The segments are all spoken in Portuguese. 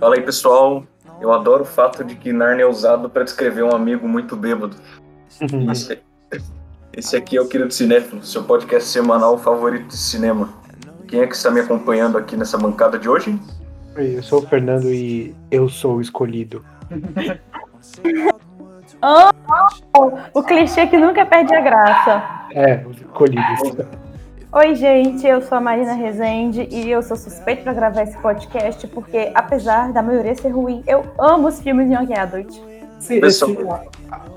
Fala aí, pessoal. Eu adoro o fato de que Narnia é usado para descrever um amigo muito bêbado. Esse aqui é o Kira do Cinéfilo, seu podcast semanal favorito de cinema. Quem é que está me acompanhando aqui nessa bancada de hoje? Oi, eu sou o Fernando e eu sou o escolhido. O clichê que nunca perde a graça. É, o escolhido. Oi, gente, eu sou a Marina Rezende e eu sou suspeita pra gravar esse podcast porque, apesar da maioria ser ruim, eu amo os filmes de Young Adult.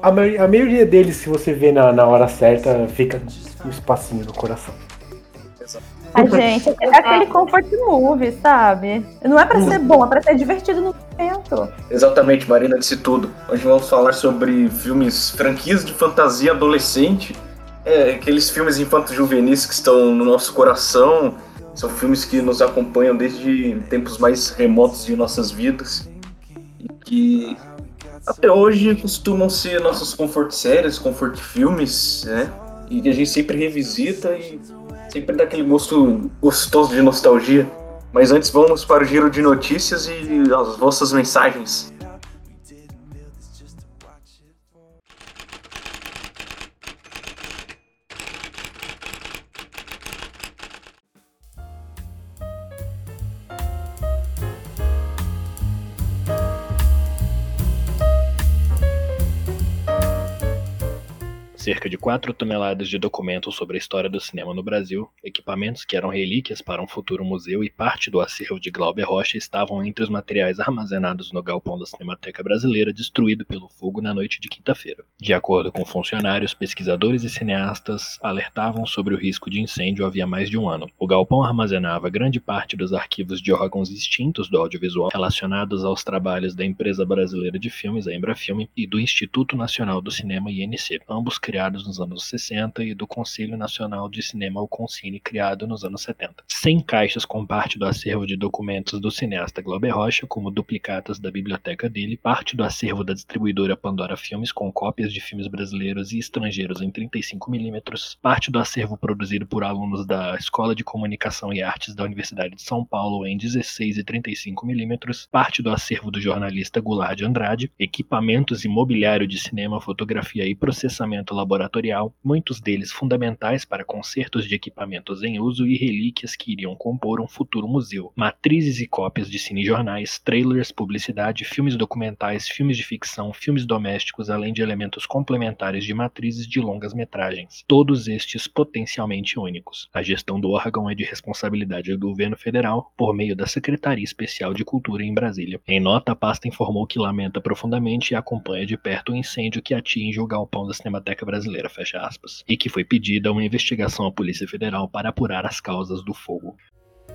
A maioria deles, se você vê na hora certa, fica um espacinho no coração. Ai, gente, é aquele comfort movie, sabe? Não é pra ser bom, é pra ser divertido no momento. Exatamente, Marina disse tudo. Hoje vamos falar sobre filmes, franquias de fantasia adolescente. É, aqueles filmes infanto-juvenis que estão no nosso coração, são filmes que nos acompanham desde tempos mais remotos de nossas vidas e que até hoje costumam ser nossos comfort séries, comfort filmes, né? E que a gente sempre revisita e sempre dá aquele gosto gostoso de nostalgia. Mas antes vamos para o giro de notícias e as vossas mensagens. Cerca de 4 toneladas de documentos sobre a história do cinema no Brasil, equipamentos que eram relíquias para um futuro museu e parte do acervo de Glauber Rocha estavam entre os materiais armazenados no galpão da Cinemateca Brasileira destruído pelo fogo na noite de quinta-feira. De acordo com funcionários, pesquisadores e cineastas alertavam sobre o risco de incêndio havia mais de um ano. O galpão armazenava grande parte dos arquivos de órgãos extintos do audiovisual relacionados aos trabalhos da empresa brasileira de filmes, a Embrafilme, e do Instituto Nacional do Cinema, INC, ambos criados nos anos 60, e do Conselho Nacional de Cinema, o Concine, criado nos anos 70. 100 caixas com parte do acervo de documentos do cineasta Glauber Rocha, como duplicatas da biblioteca dele, parte do acervo da distribuidora Pandora Filmes, com cópias de filmes brasileiros e estrangeiros em 35mm, parte do acervo produzido por alunos da Escola de Comunicação e Artes da Universidade de São Paulo em 16 e 35mm, parte do acervo do jornalista Goulart de Andrade, equipamentos e mobiliário de cinema, fotografia e processamento laboratorial, muitos deles fundamentais para consertos de equipamentos em uso e relíquias que iriam compor um futuro museu, matrizes e cópias de cinejornais, trailers, publicidade, filmes documentais, filmes de ficção, filmes domésticos, além de elementos complementares de matrizes de longas metragens, todos estes potencialmente únicos. A gestão do órgão é de responsabilidade do governo federal, por meio da Secretaria Especial de Cultura em Brasília. Em nota, a pasta informou que lamenta profundamente e acompanha de perto o incêndio que atinge o galpão da Cinemateca Brasileira, fecha aspas, e que foi pedida uma investigação à Polícia Federal para apurar as causas do fogo.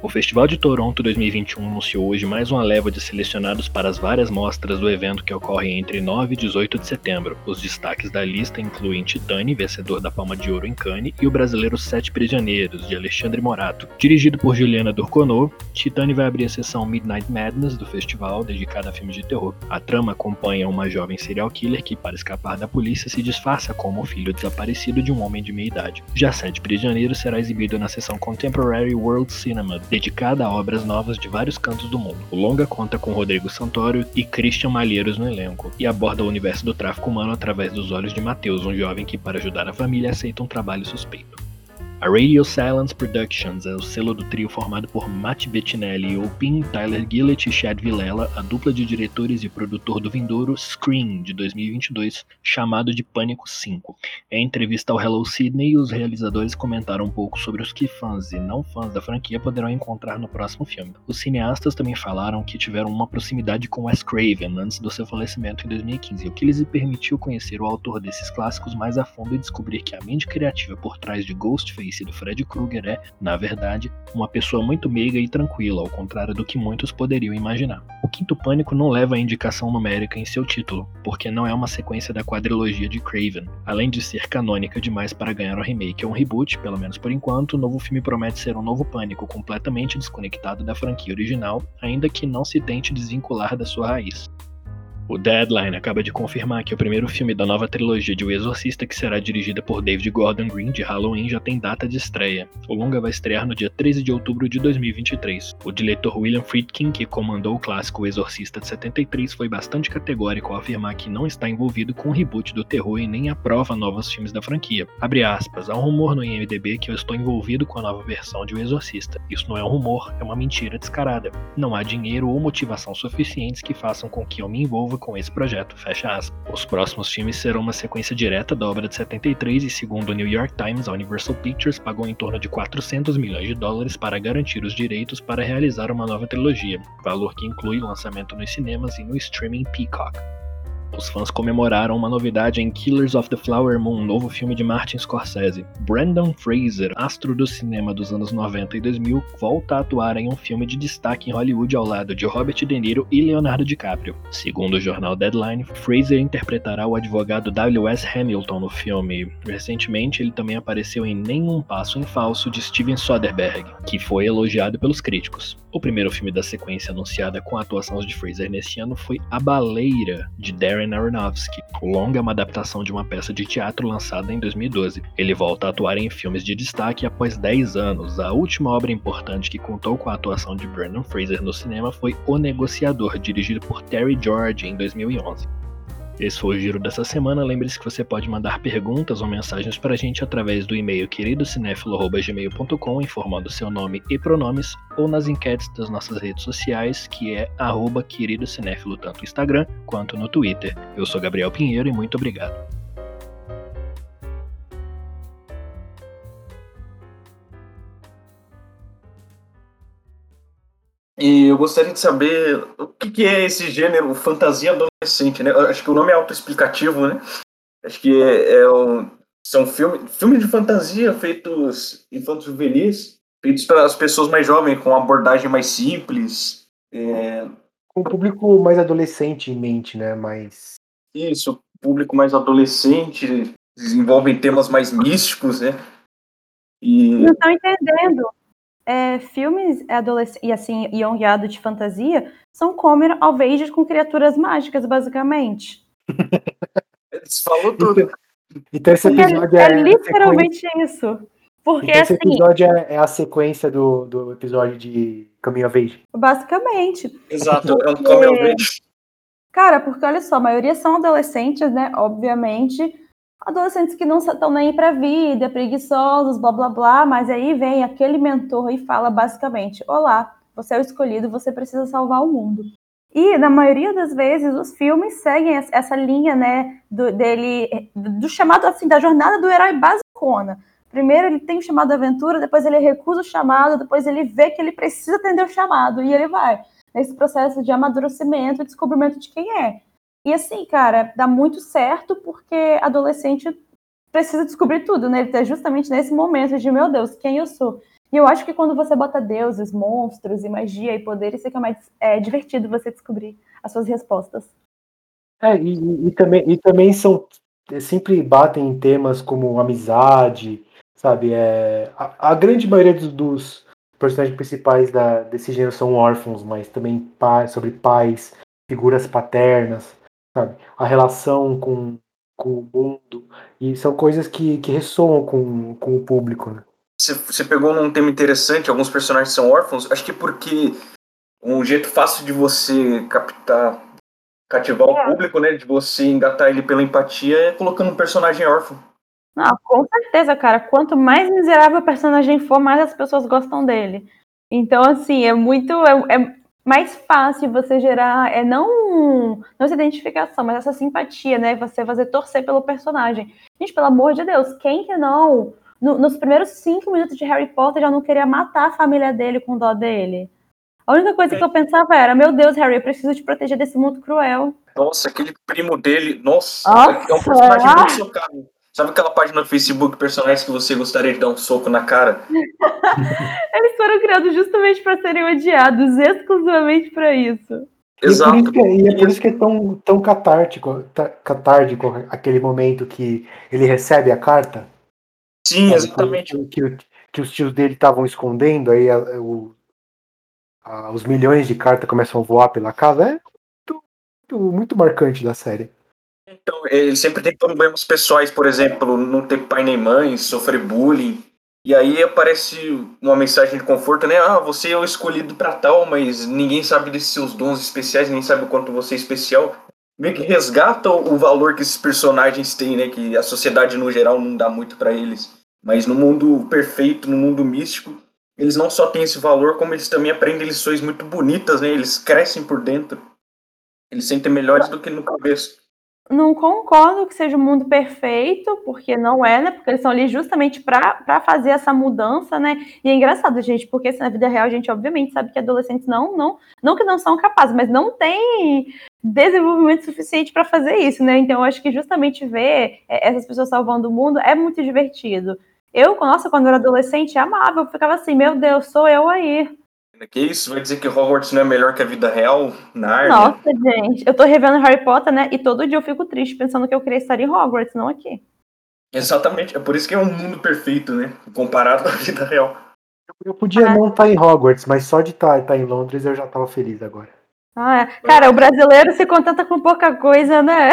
O Festival de Toronto 2021 anunciou hoje mais uma leva de selecionados para as várias mostras do evento que ocorre entre 9 e 18 de setembro. Os destaques da lista incluem Titane, vencedor da Palma de Ouro em Cannes, e o brasileiro Sete Prisioneiros, de Alexandre Morato. Dirigido por Julia Ducournau, Titane vai abrir a sessão Midnight Madness do festival, dedicada a filmes de terror. A trama acompanha uma jovem serial killer que, para escapar da polícia, se disfarça como o filho desaparecido de um homem de meia idade. Já Sete Prisioneiros será exibido na sessão Contemporary World Cinema, dedicada a obras novas de vários cantos do mundo. O longa conta com Rodrigo Santoro e Christian Malheiros no elenco, e aborda o universo do tráfico humano através dos olhos de Mateus, um jovem que, para ajudar a família, aceita um trabalho suspeito. A Radio Silence Productions é o selo do trio formado por Matt Bettinelli, Opin, Tyler Gillett e Chad Vilela, a dupla de diretores e produtor do vindouro Scream, de 2022, chamado de Pânico 5. Em entrevista ao Hello Sydney, os realizadores comentaram um pouco sobre os que fãs e não fãs da franquia poderão encontrar no próximo filme. Os cineastas também falaram que tiveram uma proximidade com Wes Craven antes do seu falecimento em 2015, o que lhes permitiu conhecer o autor desses clássicos mais a fundo e descobrir que a mente criativa por trás de Ghostface do Fred Krueger é, na verdade, uma pessoa muito meiga e tranquila, ao contrário do que muitos poderiam imaginar. O Quinto Pânico não leva a indicação numérica em seu título, porque não é uma sequência da quadrilogia de Craven. Além de ser canônica demais para ganhar um remake ou um reboot, pelo menos por enquanto, o novo filme promete ser um novo Pânico, completamente desconectado da franquia original, ainda que não se tente desvincular da sua raiz. O Deadline acaba de confirmar que o primeiro filme da nova trilogia de O Exorcista, que será dirigida por David Gordon Green, de Halloween, já tem data de estreia. O longa vai estrear no dia 13 de outubro de 2023. O diretor William Friedkin, que comandou o clássico O Exorcista de 73, foi bastante categórico ao afirmar que não está envolvido com o reboot do terror e nem aprova novos filmes da franquia. Abre aspas, há um rumor no IMDb que eu estou envolvido com a nova versão de O Exorcista. Isso não é um rumor, é uma mentira descarada. Não há dinheiro ou motivação suficientes que façam com que eu me envolva com esse projeto, fecha aspas. Os próximos filmes serão uma sequência direta da obra de 73 e, segundo o New York Times, a Universal Pictures pagou em torno de $400 milhões para garantir os direitos para realizar uma nova trilogia, valor que inclui o lançamento nos cinemas e no streaming Peacock. Os fãs comemoraram uma novidade em Killers of the Flower Moon, um novo filme de Martin Scorsese. Brendan Fraser, astro do cinema dos anos 90 e 2000, volta a atuar em um filme de destaque em Hollywood ao lado de Robert De Niro e Leonardo DiCaprio. Segundo o jornal Deadline, Fraser interpretará o advogado W.S. Hamilton no filme. Recentemente, ele também apareceu em Nenhum Passo em Falso, de Steven Soderbergh, que foi elogiado pelos críticos. O primeiro filme da sequência anunciada com a atuação de Fraser nesse ano foi A Baleira, de Darren Aronofsky. O longa é uma adaptação de uma peça de teatro lançada em 2012. Ele volta a atuar em filmes de destaque após 10 anos. A última obra importante que contou com a atuação de Brendan Fraser no cinema foi O Negociador, dirigido por Terry George, em 2011. Esse foi o Giro dessa semana. Lembre-se que você pode mandar perguntas ou mensagens para a gente através do e-mail queridocinéfilo@gmail.com, informando seu nome e pronomes, ou nas enquetes das nossas redes sociais, que é @queridocinéfilo, tanto no Instagram quanto no Twitter. Eu sou Gabriel Pinheiro e muito obrigado. E eu gostaria de saber o que é esse gênero fantasia adolescente, né? Acho que o nome é autoexplicativo, né? Acho que são filmes de fantasia feitos infantos juvenis, feitos para as pessoas mais jovens, com uma abordagem mais simples. Com o público mais adolescente em mente, né? Mais... Isso, público mais adolescente, desenvolvem temas mais místicos, né? E... Não estão entendendo. Filmes adolescentes e assim, Young Adult de fantasia são comer alvejas com criaturas mágicas, basicamente. Eles falam tudo. Então esse episódio é literalmente sequência. Isso. Porque então, assim, esse episódio é a sequência do episódio de Caminho Alveja. Basicamente. Exato, é um Caminho Alveja. Cara, porque olha só, a maioria são adolescentes, né? Obviamente. Adolescentes que não estão nem pra vida, preguiçosos, blá, blá, blá, mas aí vem aquele mentor e fala basicamente, olá, você é o escolhido, você precisa salvar o mundo. E, na maioria das vezes, os filmes seguem essa linha, né, do chamado, assim, da jornada do herói basicona. Primeiro ele tem o chamado aventura, depois ele recusa o chamado, depois ele vê que ele precisa atender o chamado, e ele vai nesse processo de amadurecimento e descobrimento de quem é. E assim, cara, dá muito certo porque adolescente precisa descobrir tudo, né? Ele tá justamente nesse momento de, meu Deus, quem eu sou? E eu acho que quando você bota deuses, monstros e magia e poderes, fica mais divertido você descobrir as suas respostas. E também são... Sempre batem em temas como amizade, sabe? A grande maioria dos personagens principais desse gênero são órfãos, mas também sobre pais, figuras paternas, sabe? A relação com o mundo, e são coisas que ressoam com o público, né? Você pegou um tema interessante, alguns personagens são órfãos, acho que porque um jeito fácil de você cativar o público, né, de você engatar ele pela empatia é colocando um personagem órfão. Não, com certeza, cara, quanto mais miserável o personagem for, mais as pessoas gostam dele. Então, assim, mais fácil você gerar, não essa identificação, mas essa simpatia, né? Você fazer torcer pelo personagem. Gente, pelo amor de Deus, quem que não? Nos primeiros 5 minutos de Harry Potter já não queria matar a família dele com dó dele. A única coisa que eu pensava era, meu Deus, Harry, eu preciso te proteger desse mundo cruel. Nossa, aquele primo dele, nossa. É um personagem muito chocado. Sabe aquela página no Facebook, personagens que você gostaria de dar um soco na cara? Eles foram criados justamente para serem odiados, exclusivamente para isso. Exato. E é por isso que é tão catártico aquele momento que ele recebe a carta. Sim, exatamente. Que os tios dele estavam escondendo, aí os milhões de cartas começam a voar pela casa. É muito muito marcante da série. Então, ele sempre tem problemas pessoais, por exemplo, não ter pai nem mãe, sofrer bullying. E aí aparece uma mensagem de conforto, né? Ah, você é o escolhido pra tal, mas ninguém sabe desses seus dons especiais, ninguém sabe o quanto você é especial. Meio que resgata o valor que esses personagens têm, né? Que a sociedade, no geral, não dá muito pra eles. Mas no mundo perfeito, no mundo místico, eles não só têm esse valor, como eles também aprendem lições muito bonitas, né? Eles crescem por dentro. Eles sentem melhores do que no começo. Não concordo que seja um mundo perfeito, porque não é, né? Porque eles estão ali justamente para fazer essa mudança, né? E é engraçado, gente, porque assim, na vida real a gente obviamente sabe que adolescentes não que não são capazes, mas não tem desenvolvimento suficiente para fazer isso, né? Então eu acho que justamente ver essas pessoas salvando o mundo é muito divertido. Eu, nossa, quando eu era adolescente, amava, eu ficava assim, meu Deus, sou eu aí. Que isso? Vai dizer que Hogwarts não é melhor que a vida real? Narnia? Nossa, gente, eu tô revendo Harry Potter, né? E todo dia eu fico triste pensando que eu queria estar em Hogwarts, não aqui. Exatamente, é por isso que é um mundo perfeito, né? Comparado à vida real. Eu podia não estar em Hogwarts, mas só de estar em Londres eu já tava feliz agora. Ah, é. Cara, o brasileiro se contenta com pouca coisa, né?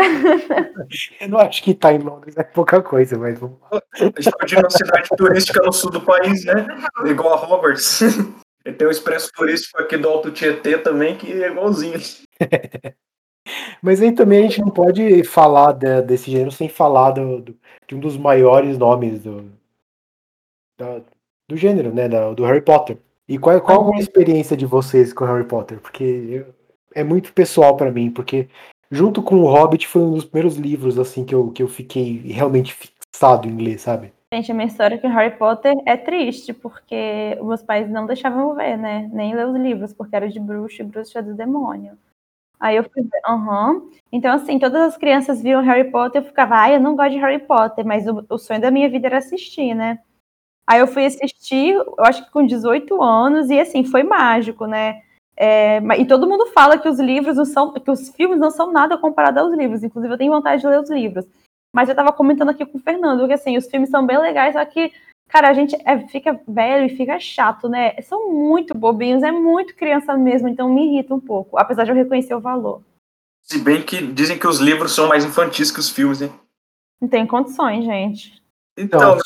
Eu não acho que estar em Londres é pouca coisa, mas vamos lá. A gente pode ir numa cidade turística no sul do país, né? Igual a Hogwarts. E tem o expresso turístico aqui do Alto Tietê também, que é igualzinho. Mas aí também a gente não pode falar desse gênero sem falar de um dos maiores nomes do gênero, né? Do Harry Potter. E qual a experiência de vocês com Harry Potter? Porque é muito pessoal pra mim, porque junto com o Hobbit foi um dos primeiros livros assim, que eu fiquei realmente fixado em ler, sabe? Gente, a minha história com Harry Potter é triste, porque meus pais não deixavam eu ver, né? Nem ler os livros, porque era de bruxo e bruxa do demônio. Aí eu fui ver, Então, assim, todas as crianças viam Harry Potter e eu ficava, eu não gosto de Harry Potter, mas o sonho da minha vida era assistir, né? Aí eu fui assistir, eu acho que com 18 anos, e assim, foi mágico, né? E todo mundo fala que que os filmes não são nada comparado aos livros, inclusive eu tenho vontade de ler os livros. Mas eu tava comentando aqui com o Fernando, que assim, os filmes são bem legais, só que, cara, a gente fica velho e fica chato, né? São muito bobinhos, é muito criança mesmo, então me irrita um pouco, apesar de eu reconhecer o valor. Se bem que dizem que os livros são mais infantis que os filmes, hein? Não tem condições, gente. Então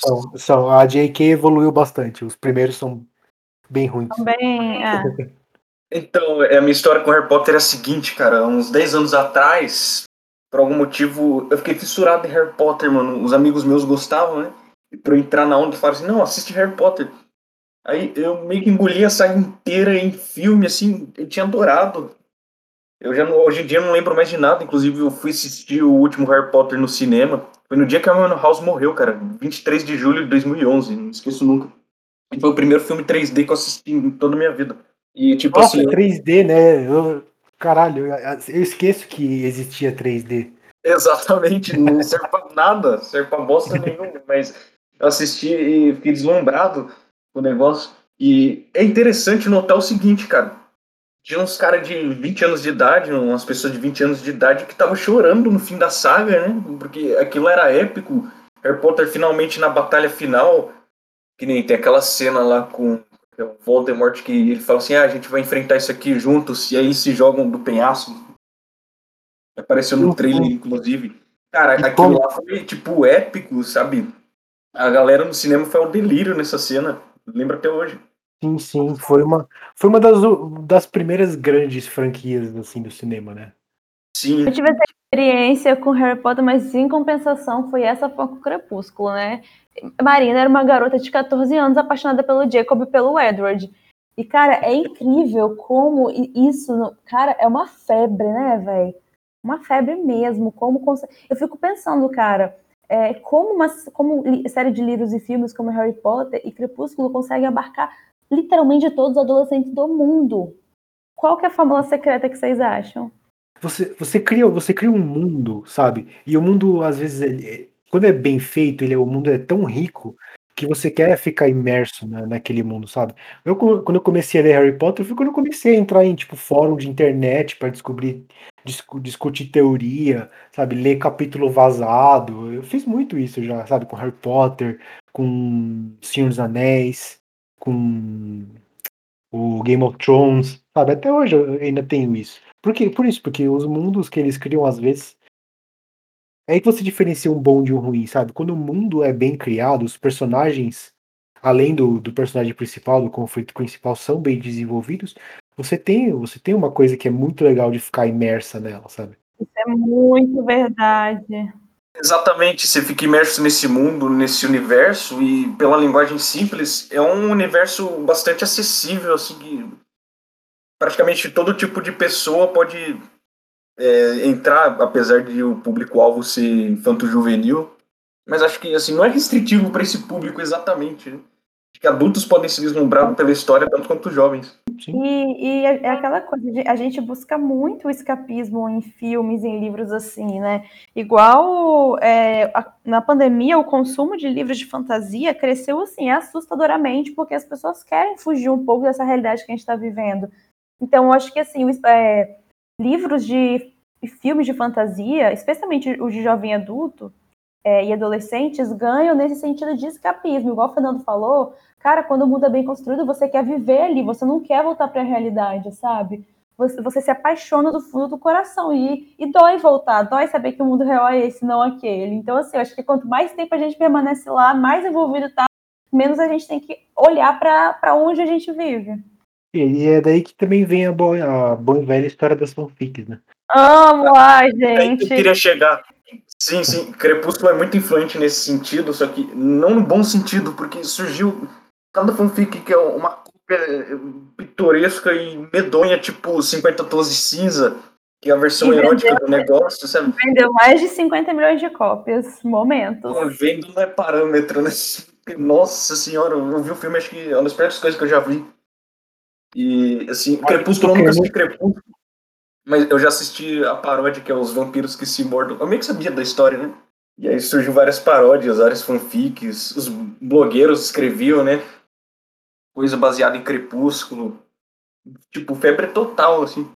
a J.K. evoluiu bastante, os primeiros são bem ruins. Também, Então, a minha história com Harry Potter é a seguinte, cara, uns 10 anos atrás... Por algum motivo, eu fiquei fissurado em Harry Potter, mano. Os amigos meus gostavam, né? E pra eu entrar na onda, falaram assim, não, assiste Harry Potter. Aí eu meio que engoli a saga inteira em filme, assim, eu tinha adorado. Hoje em dia eu não lembro mais de nada. Inclusive, eu fui assistir o último Harry Potter no cinema. Foi no dia que a Mano House morreu, cara. 23 de julho de 2011, não esqueço nunca. E foi o primeiro filme 3D que eu assisti em toda a minha vida. E, tipo, nossa, assim... 3D, né? Caralho, eu esqueço que existia 3D. Exatamente, não serve pra nada, serve pra bosta nenhuma, mas eu assisti e fiquei deslumbrado com o negócio. E é interessante notar o seguinte, cara, tinha uns caras de 20 anos de idade, umas pessoas de 20 anos de idade que estavam chorando no fim da saga, né, porque aquilo era épico. Harry Potter finalmente na batalha final, que nem tem aquela cena lá com... É o Voldemort que ele fala assim, a gente vai enfrentar isso aqui juntos, e aí se jogam do penhasco. Apareceu no trailer, inclusive. Cara, aquilo lá foi, tipo, épico, sabe? A galera no cinema foi um delírio nessa cena. Lembra até hoje. Sim, foi uma das primeiras grandes franquias, assim, do cinema, né? Sim. Eu tive essa experiência com Harry Potter, mas em compensação foi essa com o Crepúsculo, né? Marina era uma garota de 14 anos apaixonada pelo Jacob e pelo Edward. E, cara, é incrível como isso... Cara, é uma febre, né, velho? Uma febre mesmo. Eu fico pensando, cara, como série de livros e filmes como Harry Potter e Crepúsculo conseguem abarcar literalmente todos os adolescentes do mundo. Qual que é a fórmula secreta que vocês acham? Você cria um mundo, sabe? E o mundo, às vezes... Quando é bem feito, o mundo é tão rico que você quer ficar imerso naquele mundo, sabe? Quando eu comecei a ler Harry Potter, foi quando eu comecei a entrar em, tipo, fórum de internet para discutir teoria, sabe? Ler capítulo vazado. Eu fiz muito isso já, sabe? Com Harry Potter, com Senhor dos Anéis, com o Game of Thrones, sabe? Até hoje eu ainda tenho isso. Por isso, porque os mundos que eles criam, às vezes, é aí que você diferencia um bom de um ruim, sabe? Quando o mundo é bem criado, os personagens, além do personagem principal, do conflito principal, são bem desenvolvidos, você tem uma coisa que é muito legal de ficar imersa nela, sabe? Isso é muito verdade. Exatamente, você fica imerso nesse mundo, nesse universo, e pela linguagem simples, é um universo bastante acessível, assim, que praticamente todo tipo de pessoa pode... entrar, apesar de o público-alvo ser infanto-juvenil, mas acho que assim, não é restritivo para esse público exatamente, né? Acho que adultos podem se deslumbrar pela história tanto quanto jovens. E é aquela coisa, a gente busca muito o escapismo em filmes, em livros assim, né? Igual na pandemia, o consumo de livros de fantasia cresceu assim, assustadoramente, porque as pessoas querem fugir um pouco dessa realidade que a gente está vivendo. Então, eu acho que assim, livros de filmes de fantasia, especialmente os de jovem adulto e adolescentes, ganham nesse sentido de escapismo. Igual o Fernando falou, cara, quando o mundo é bem construído, você quer viver ali, você não quer voltar para a realidade, sabe? Você se apaixona do fundo do coração e dói voltar, dói saber que o mundo real é esse, não aquele. Então, assim, eu acho que quanto mais tempo a gente permanece lá, mais envolvido tá, menos a gente tem que olhar para onde a gente vive. E é daí que também vem a boa e velha história das fanfics, né? Amo, gente! Eu queria chegar. Sim, Crepúsculo é muito influente nesse sentido, só que não no bom sentido, porque surgiu cada fanfic que é uma cópia pitoresca e medonha, tipo 50 Tons de Cinza, que é a versão erótica do negócio, sabe? Vendeu mais de 50 milhões de cópias, momentos. Vendo não é parâmetro, né? Nossa senhora, eu vi o filme, acho que é uma das piores coisas que eu já vi. E, assim, Crepúsculo, eu nunca assisti Crepúsculo, mas eu já assisti a paródia, que é Os Vampiros que se Mordam. Eu meio que sabia da história, né? E aí surgiu várias paródias, várias fanfics, os blogueiros escreviam, né? Coisa baseada em Crepúsculo. Tipo, febre total, assim.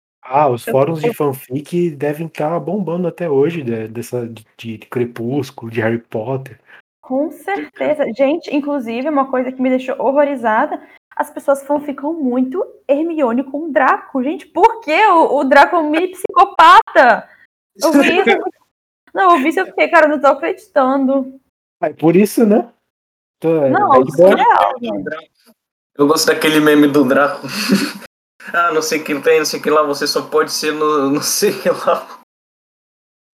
Os fóruns de fanfic devem estar bombando até hoje, de Crepúsculo, de Harry Potter. Com certeza. Gente, inclusive, uma coisa que me deixou horrorizada... As pessoas ficam muito Hermione com o Draco. Gente, por que o Draco é um mini psicopata? Eu vi isso, eu fiquei, cara, não tô acreditando. É por isso, né? Eu gosto daquele meme do Draco. Não sei o que tem, não sei o que lá, você só pode ser no não sei o que lá.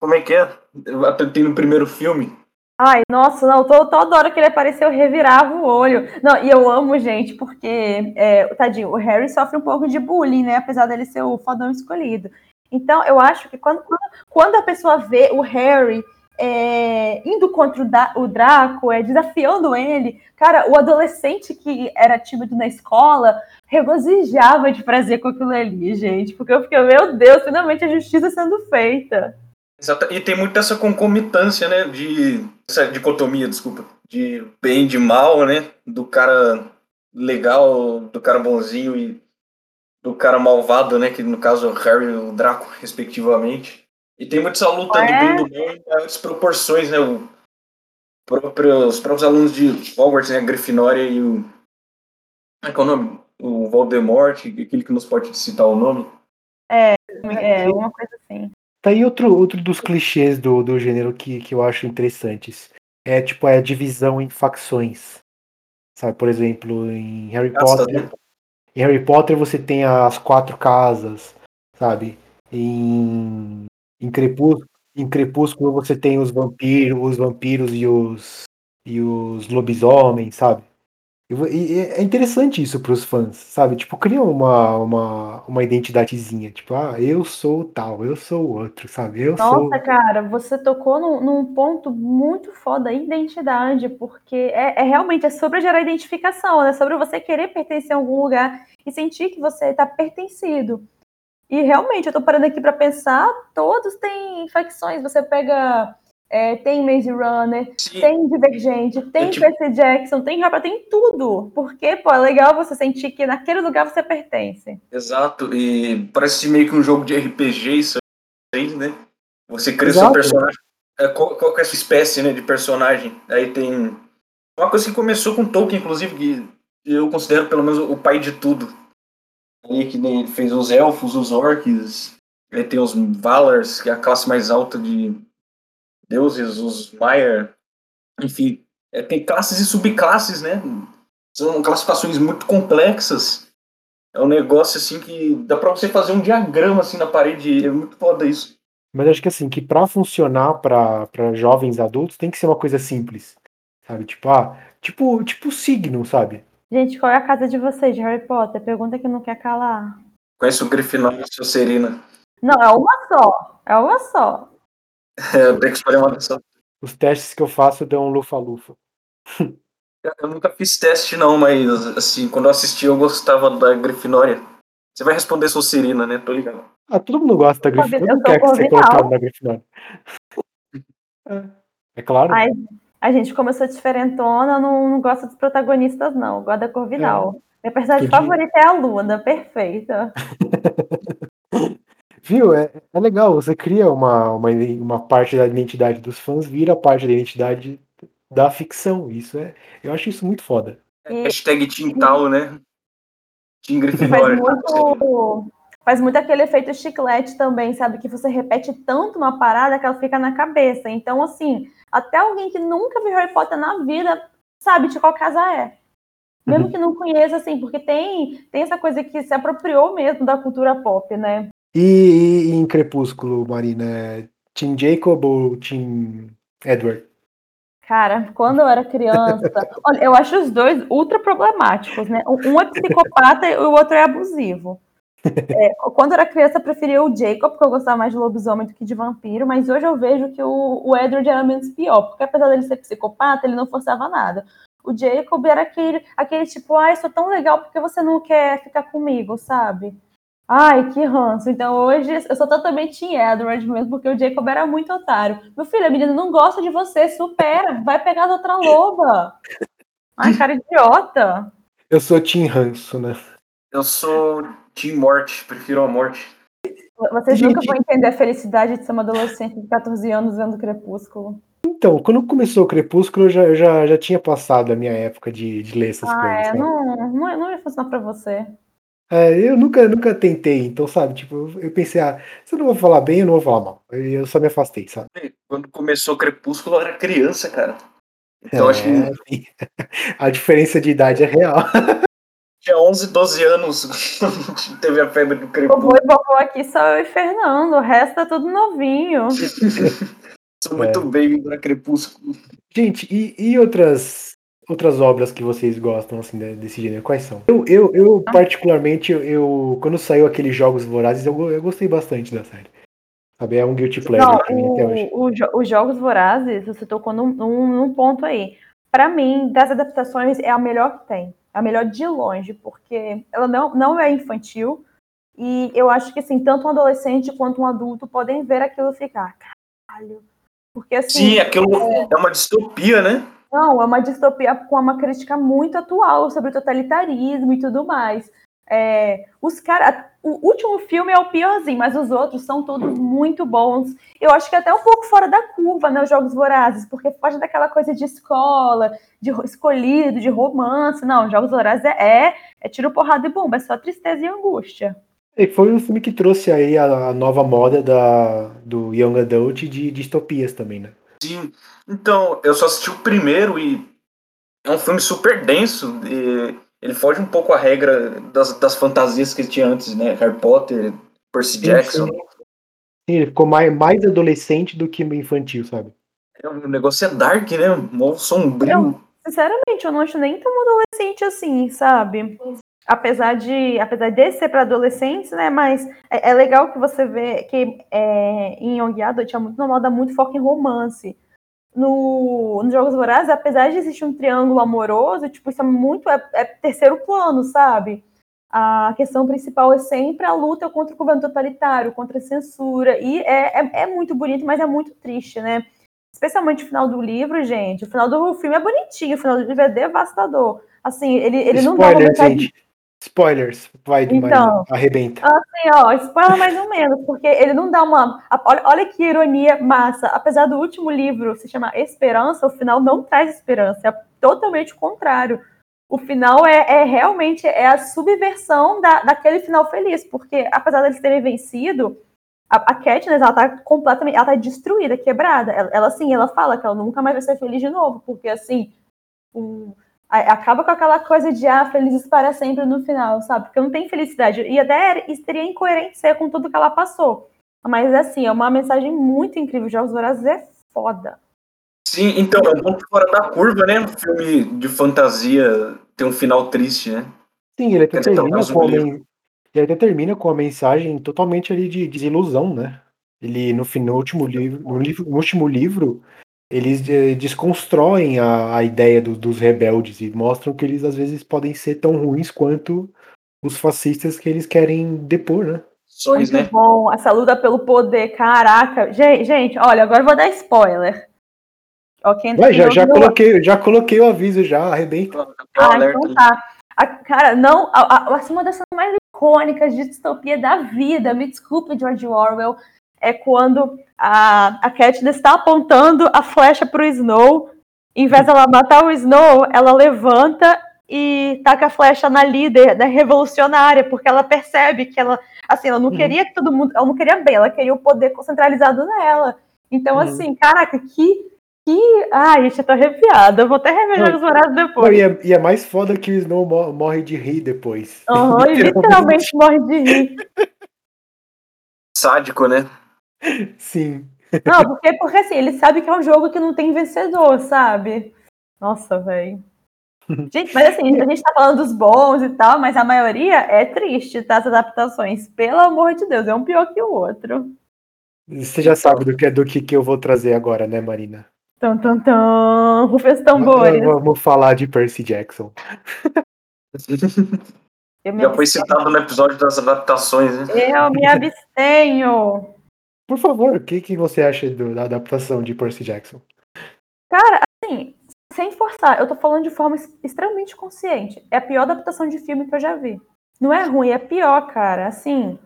Como é que é? Eu aprendi no primeiro filme. Ai, nossa, não, toda hora que ele apareceu, eu revirava o olho. Não, e eu amo, gente, porque, tadinho, o Harry sofre um pouco de bullying, né? Apesar dele ser o fodão escolhido. Então, eu acho que quando a pessoa vê o Harry indo contra o Draco, desafiando ele, cara, o adolescente que era tímido na escola regozijava de prazer com aquilo ali, gente. Porque eu fiquei, meu Deus, finalmente a justiça sendo feita. E tem muito essa concomitância, né, essa dicotomia, de bem e de mal, né, do cara legal, do cara bonzinho e do cara malvado, né, que no caso é o Harry e o Draco, respectivamente. E tem muito essa luta do bem e do mal e as proporções, né, os próprios alunos de Hogwarts, né, a Grifinória e o... Como é que é o nome? O Voldemort, aquele que nos pode citar o nome. Uma coisa assim. Tá aí outro dos clichês do gênero que eu acho interessantes. É tipo a divisão em facções. Sabe, por exemplo, em Harry Potter. Em Harry Potter você tem as quatro casas, sabe? Em Crepúsculo você tem os vampiros e os lobisomens, sabe? E é interessante isso pros fãs, sabe? Tipo, cria uma identidadezinha. Tipo, eu sou o tal, eu sou o outro, sabe? Nossa, cara, você tocou num ponto muito foda, a identidade, porque realmente sobre gerar identificação, né? Sobre você querer pertencer a algum lugar e sentir que você tá pertencido. E realmente, eu tô parando aqui pra pensar, todos têm facções, você pega... tem Maze Runner, sim. Tem Divergente, tem Percy Jackson, tem tudo. Porque, é legal você sentir que naquele lugar você pertence. Exato, e parece meio que um jogo de RPG, isso aí, né? Você cria seu personagem. Qual que é essa espécie, né, de personagem? Aí tem uma coisa que começou com Tolkien, inclusive, que eu considero pelo menos o pai de tudo. Aí que ele fez os elfos, os orcs... Ele tem os Valars, que é a classe mais alta de deuses, os Maiar, enfim, tem classes e subclasses, né? São classificações muito complexas. É um negócio, assim, que dá pra você fazer um diagrama, assim, na parede. É muito foda isso. Mas acho que, assim, que pra funcionar pra jovens adultos, tem que ser uma coisa simples, sabe? Tipo signo, sabe? Gente, qual é a casa de vocês, de Harry Potter? Pergunta que não quer calar. Conhece o Grifinório e a Sonserina? Não, é uma só. É uma só. Eu tenho que escolher uma só. Os testes que eu faço dão um lufa-lufa. Eu nunca fiz teste, não, mas, assim, quando eu assisti, eu gostava da Grifinória. Você vai responder Sonserina, né? Tô ligado. Ah, todo mundo gosta da Grifinória. Eu não quero que você coloque na Grifinória. É claro. Ai, a gente começou diferentona, eu não gosto dos protagonistas, não. Eu gosto da Corvinal. Minha personagem favorita é a Luna, perfeita. Viu? É legal. Você cria uma parte da identidade dos fãs, vira parte da identidade da ficção. Isso é. Eu acho isso muito foda. E... Hashtag Tintal, né? Tim Grifinória. Faz muito aquele efeito chiclete também, sabe? Que você repete tanto uma parada que ela fica na cabeça. Então, assim, até alguém que nunca viu Harry Potter na vida sabe de qual casa é. Mesmo que não conheça, assim, porque tem essa coisa que se apropriou mesmo da cultura pop, né? E em Crepúsculo, Marina? Tim Jacob ou Tim Edward? Cara, quando eu era criança... Olha, eu acho os dois ultra problemáticos, né? Um é psicopata e o outro é abusivo. Quando eu era criança, eu preferia o Jacob, porque eu gostava mais de lobisomem do que de vampiro, mas hoje eu vejo que o Edward era menos pior, porque apesar dele ser psicopata, ele não forçava nada. O Jacob era aquele tipo, ai, sou tão legal, porque você não quer ficar comigo, sabe? Ai, que ranço. Então hoje eu sou totalmente Team Edward mesmo, porque o Jacob era muito otário. Meu filho, a menina não gosta de você, supera, vai pegar a outra loba. Ai, cara idiota. Eu sou Team ranço, né? Eu sou Team morte, prefiro a morte. Vocês nunca vão entender a felicidade de ser uma adolescente de 14 anos vendo Crepúsculo. Então, quando começou o Crepúsculo, eu já tinha passado a minha época de ler essas coisas. Ah, não ia funcionar pra você. Eu nunca tentei, então, sabe, tipo, eu pensei, se eu não vou falar bem, eu não vou falar mal. Eu só me afastei, sabe? Quando começou o Crepúsculo, eu era criança, cara. Então, acho que... A diferença de idade é real. Tinha 11, 12 anos, teve a febre do Crepúsculo. Vovô aqui só eu e Fernando, o resto é tudo novinho. Sou muito bem pra Crepúsculo. Gente, e outras obras que vocês gostam, assim, desse gênero, quais são? Eu particularmente, quando saiu aqueles Jogos Vorazes, eu gostei bastante da série. Sabe, é um guilty pleasure pra mim até hoje. Os Jogos Vorazes, você tocou num ponto aí. Pra mim, das adaptações, é a melhor que tem. A melhor de longe, porque ela não é infantil, e eu acho que, assim, tanto um adolescente quanto um adulto podem ver aquilo e ficar, caralho. Porque, assim, sim, aquilo é uma distopia, né? Não, é uma distopia com uma crítica muito atual sobre o totalitarismo e tudo mais. O último filme é o piorzinho, mas os outros são todos muito bons. Eu acho que até um pouco fora da curva, né, os Jogos Vorazes, porque foge daquela coisa de escola, de escolhido, de romance. Não, Jogos Vorazes é tiro, porrada e bomba, é só tristeza e angústia. E foi um filme que trouxe aí a nova moda do Young Adult de distopias também, né? Sim, então, eu só assisti o primeiro e é um filme super denso, e ele foge um pouco a regra das fantasias que tinha antes, né, Harry Potter, Percy Jackson. Sim, ele ficou mais adolescente do que infantil, sabe? O negócio é dark, né, mó sombrio. Sinceramente, eu não acho nem tão adolescente assim, sabe? Apesar de ser para adolescentes, né? Mas é legal que você vê que em Young Adult é muito normal dar muito foco em romance. Nos Jogos Vorazes, apesar de existir um triângulo amoroso, tipo, isso é muito terceiro plano, sabe? A questão principal é sempre a luta contra o governo totalitário, contra a censura. E é muito bonito, mas é muito triste, né? Especialmente o final do livro, gente. O final do filme é bonitinho, o final do livro é devastador. Assim, ele não dá pra botar... gente. Spoilers, vai demais, então, arrebenta. Assim, ó, spoiler mais ou menos, porque ele não dá uma... Olha que ironia massa. Apesar do último livro se chamar Esperança, o final não traz esperança. É totalmente o contrário. O final realmente a subversão daquele final feliz, porque apesar deles terem vencido, A Katniss, ela tá completamente, ela tá destruída, quebrada. Ela assim, ela fala que ela nunca mais vai ser feliz de novo, porque assim, acaba com aquela coisa de felizes para sempre no final, sabe? Porque não tem felicidade. E até seria incoerente ser com tudo que ela passou. Mas assim, é uma mensagem muito incrível. Jogos Vorazes é foda. Sim, então, é um ponto fora da curva, né? Um filme de fantasia tem um final triste, né? Sim, ele até termina com a mensagem totalmente ali de desilusão, né? Ele, no último livro, eles desconstroem a ideia dos rebeldes e mostram que eles, às vezes, podem ser tão ruins quanto os fascistas que eles querem depor, né? Sonhos, né? Bom, essa luta pelo poder, caraca. Gente, olha, agora eu vou dar spoiler. Ó, já coloquei o aviso, já arrebenta. Então tá. Cara, não, uma das mais icônicas de distopia da vida, me desculpe, George Orwell, é quando a Katniss está apontando a flecha pro Snow, em vez dela matar o Snow, ela levanta e taca a flecha na líder da revolucionária, porque ela percebe que ela não queria que todo mundo, ela não queria bem, ela queria o poder centralizado nela. Então, assim, caraca, gente, eu tô arrepiada. Eu vou até rever Jogos Vorazes depois. E é mais foda que o Snow morre de rir depois. Literalmente morre de rir. Sádico, né? Sim. Não, porque assim, ele sabe que é um jogo que não tem vencedor, sabe? Nossa, velho. Gente, mas assim, a gente tá falando dos bons e tal, mas a maioria é triste, tá? As adaptações. Pelo amor de Deus, é um pior que o outro. Você já sabe do que eu vou trazer agora, né, Marina? Tão, rufem os tambores. Vamos falar de Percy Jackson. Já foi citado no episódio das adaptações, né? Eu me abstenho. Por favor, o que você acha da adaptação de Percy Jackson? Cara, assim, sem forçar, eu tô falando de forma extremamente consciente. É a pior adaptação de filme que eu já vi. Não é ruim, é pior, cara. Assim,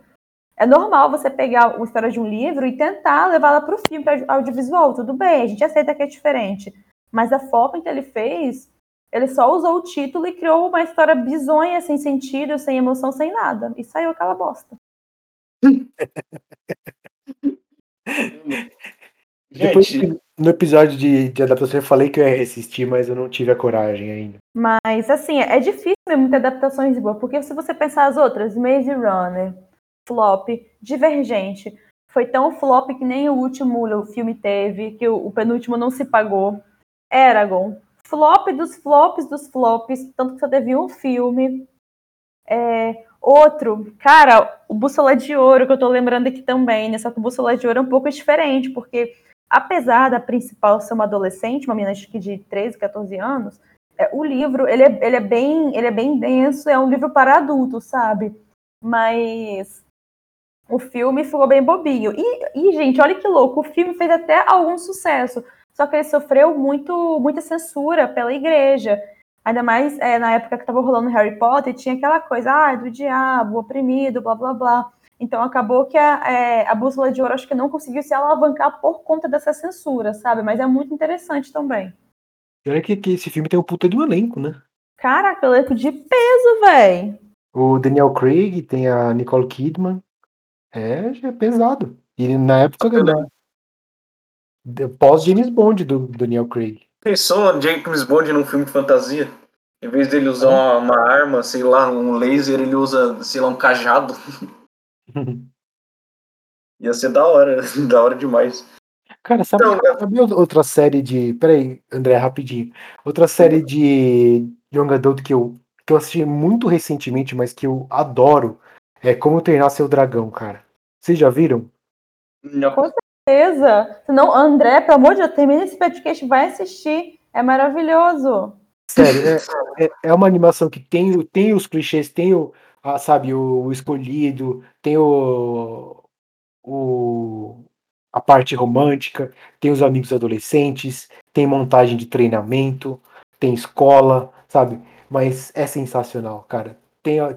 é normal você pegar uma história de um livro e tentar levá-la para o filme, para o audiovisual, tudo bem, a gente aceita que é diferente. Mas a forma que ele fez, ele só usou o título e criou uma história bizonha, sem sentido, sem emoção, sem nada. E saiu aquela bosta. Depois, no episódio de adaptação, eu falei que eu ia resistir, mas eu não tive a coragem ainda. Mas, assim, é difícil mesmo ter adaptações boas, porque se você pensar as outras, Maze Runner, flop, Divergente. Foi tão flop que nem o último filme teve, que o penúltimo não se pagou. Eragon. Flop dos flops dos flops, tanto que só teve um filme. Outro, cara, o Bússola de Ouro, que eu tô lembrando aqui também, né? Só que o Bússola de Ouro é um pouco diferente, porque apesar da principal ser uma adolescente, uma menina acho que de 13, 14 anos, o livro, ele é bem denso, é um livro para adultos, sabe? Mas o filme ficou bem bobinho. E, gente, olha que louco, o filme fez até algum sucesso, só que ele sofreu muita censura pela igreja. Ainda mais na época que estava rolando Harry Potter, tinha aquela coisa, do diabo, oprimido, blá, blá, blá. Então acabou que a Bússola de Ouro acho que não conseguiu se alavancar por conta dessa censura, sabe? Mas é muito interessante também. E olha que esse filme tem um puta de um elenco, né? Caraca, elenco de peso, véi! O Daniel Craig, tem a Nicole Kidman. É pesado. E na época, pós-James Bond do Daniel Craig. Pensou o James Bond num filme de fantasia? Em vez dele usar uma arma, sei lá, um laser, ele usa, sei lá, um cajado. Ia ser da hora demais. Cara, sabe outra série de... Peraí, André, rapidinho. Outra série de Young Adult que eu assisti muito recentemente, mas que eu adoro, é Como Treinar Seu Dragão, cara. Vocês já viram? Não. Com certeza. Senão, André, pelo amor de Deus, termina esse podcast, vai assistir. É maravilhoso. Sério, é uma animação que tem os clichês, tem o escolhido, tem a parte romântica, tem os amigos adolescentes, tem montagem de treinamento, tem escola, sabe? Mas é sensacional, cara.